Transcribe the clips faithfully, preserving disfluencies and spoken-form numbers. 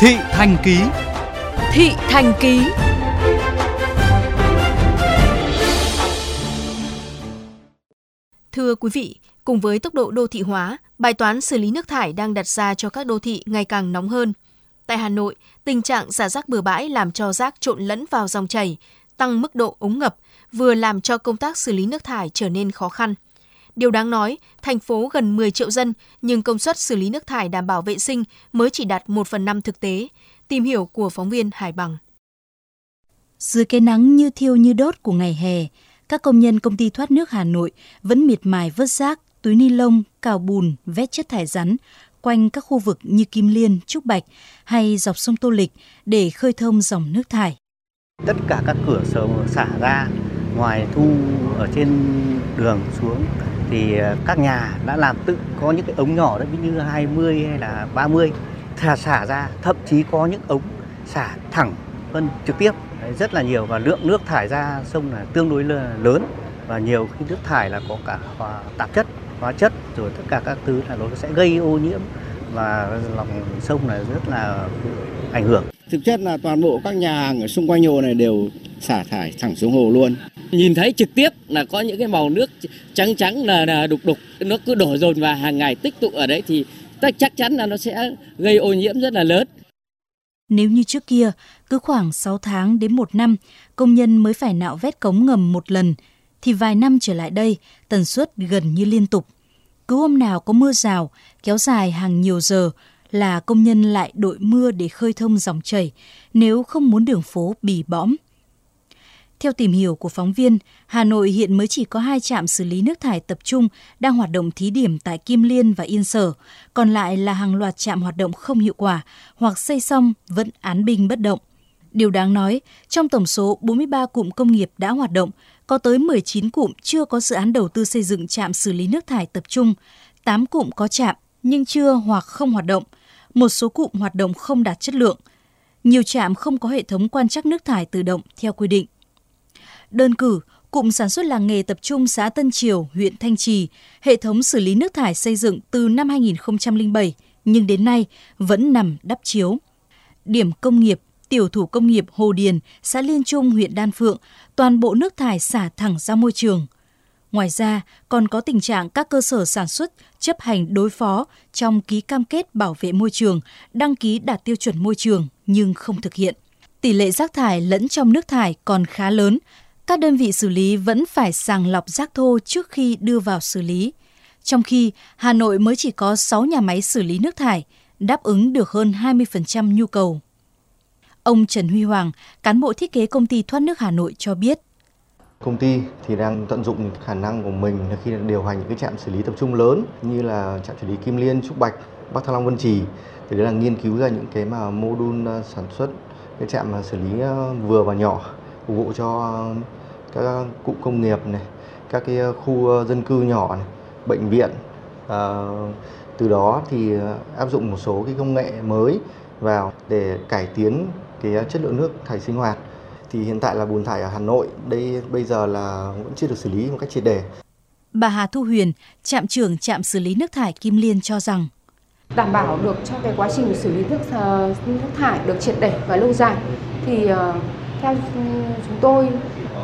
Thị Thành Ký. Thị Thành Ký. Thưa quý vị, cùng với tốc độ đô thị hóa, bài toán xử lý nước thải đang đặt ra cho các đô thị ngày càng nóng hơn. Tại Hà Nội, tình trạng xả rác bừa bãi làm cho rác trộn lẫn vào dòng chảy, tăng mức độ úng ngập, vừa làm cho công tác xử lý nước thải trở nên khó khăn. Điều đáng nói, thành phố gần mười triệu dân nhưng công suất xử lý nước thải đảm bảo vệ sinh mới chỉ đạt một phần năm thực tế. Tìm hiểu của phóng viên Hải Bằng. Dưới cái nắng như thiêu như đốt của ngày hè, các công nhân công ty thoát nước Hà Nội vẫn miệt mài vớt rác, túi ni lông, cào bùn, vét chất thải rắn quanh các khu vực như Kim Liên, Trúc Bạch hay dọc sông Tô Lịch để khơi thông dòng nước thải. Tất cả các cửa sông xả ra, ngoài thu ở trên đường xuống thì các nhà đã làm tự có những cái ống nhỏ đó, ví như hai mươi hay là ba mươi, thả xả ra, thậm chí có những ống xả thẳng phân trực tiếp rất là nhiều, và lượng nước thải ra sông là tương đối lớn, và nhiều khi nước thải là có cả tạp chất, hóa chất rồi tất cả các thứ là nó sẽ gây ô nhiễm và lòng sông là rất là ảnh hưởng. Thực chất là toàn bộ các nhà hàng ở xung quanh hồ này đều xả thải thẳng xuống hồ luôn. Nhìn thấy trực tiếp là có những cái màu nước trắng trắng là, là đục đục, nó cứ đổ dồn và hàng ngày tích tụ ở đấy thì chắc chắn là nó sẽ gây ô nhiễm rất là lớn. Nếu như trước kia, cứ khoảng sáu tháng đến một năm, công nhân mới phải nạo vét cống ngầm một lần, thì vài năm trở lại đây, tần suất gần như liên tục. Cứ hôm nào có mưa rào, kéo dài hàng nhiều giờ là công nhân lại đội mưa để khơi thông dòng chảy, nếu không muốn đường phố bì bõm. Theo tìm hiểu của phóng viên, Hà Nội hiện mới chỉ có hai trạm xử lý nước thải tập trung đang hoạt động thí điểm tại Kim Liên và Yên Sở, còn lại là hàng loạt trạm hoạt động không hiệu quả hoặc xây xong vẫn án binh bất động. Điều đáng nói, trong tổng số bốn mươi ba cụm công nghiệp đã hoạt động, có tới mười chín cụm chưa có dự án đầu tư xây dựng trạm xử lý nước thải tập trung, tám cụm có trạm nhưng chưa hoặc không hoạt động, một số cụm hoạt động không đạt chất lượng. Nhiều trạm không có hệ thống quan trắc nước thải tự động theo quy định. Đơn cử, cụm sản xuất làng nghề tập trung xã Tân Triều, huyện Thanh Trì, hệ thống xử lý nước thải xây dựng từ năm hai nghìn không trăm lẻ bảy nhưng đến nay vẫn nằm đắp chiếu. Điểm công nghiệp, tiểu thủ công nghiệp Hồ Điền, xã Liên Trung, huyện Đan Phượng, toàn bộ nước thải xả thẳng ra môi trường. Ngoài ra, còn có tình trạng các cơ sở sản xuất chấp hành đối phó trong ký cam kết bảo vệ môi trường, đăng ký đạt tiêu chuẩn môi trường nhưng không thực hiện. Tỷ lệ rác thải lẫn trong nước thải còn khá lớn. Các đơn vị xử lý vẫn phải sàng lọc rác thô trước khi đưa vào xử lý. Trong khi, Hà Nội mới chỉ có sáu nhà máy xử lý nước thải, đáp ứng được hơn hai mươi phần trăm nhu cầu. Ông Trần Huy Hoàng, cán bộ thiết kế công ty thoát nước Hà Nội cho biết. Công ty thì đang tận dụng khả năng của mình khi điều hành những cái trạm xử lý tập trung lớn như là trạm xử lý Kim Liên, Trúc Bạch, Bắc Thăng Long, Vân Trì. Thì đấy là nghiên cứu ra những cái mà mô đun sản xuất, cái trạm xử lý vừa và nhỏ, phục vụ cho các cụm công nghiệp này, các cái khu dân cư nhỏ này, bệnh viện. À, từ đó thì áp dụng một số cái công nghệ mới vào để cải tiến cái chất lượng nước thải sinh hoạt. Thì hiện tại là bùn thải ở Hà Nội, đây bây giờ là vẫn chưa được xử lý một cách triệt để. Bà Hà Thu Huyền, trạm trưởng trạm xử lý nước thải Kim Liên cho rằng đảm bảo được cho cái quá trình xử lý nước, nước thải được triệt để và lâu dài thì theo chúng tôi,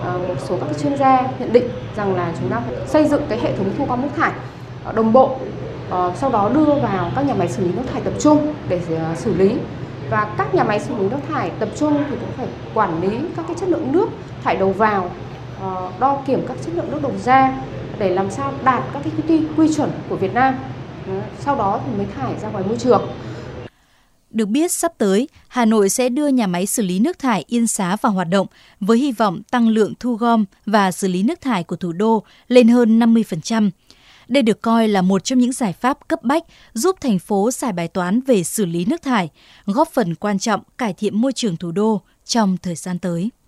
một số các chuyên gia nhận định rằng là chúng ta phải xây dựng cái hệ thống thu gom nước thải đồng bộ, sau đó đưa vào các nhà máy xử lý nước thải tập trung để xử lý. Và các nhà máy xử lý nước thải tập trung thì cũng phải quản lý các cái chất lượng nước thải đầu vào, đo kiểm các chất lượng nước đầu ra để làm sao đạt các cái quy chuẩn của Việt Nam, sau đó thì mới thải ra ngoài môi trường. Được biết, sắp tới, Hà Nội sẽ đưa nhà máy xử lý nước thải Yên Xá vào hoạt động với hy vọng tăng lượng thu gom và xử lý nước thải của thủ đô lên hơn năm mươi phần trăm. Đây được coi là một trong những giải pháp cấp bách giúp thành phố giải bài toán về xử lý nước thải, góp phần quan trọng cải thiện môi trường thủ đô trong thời gian tới.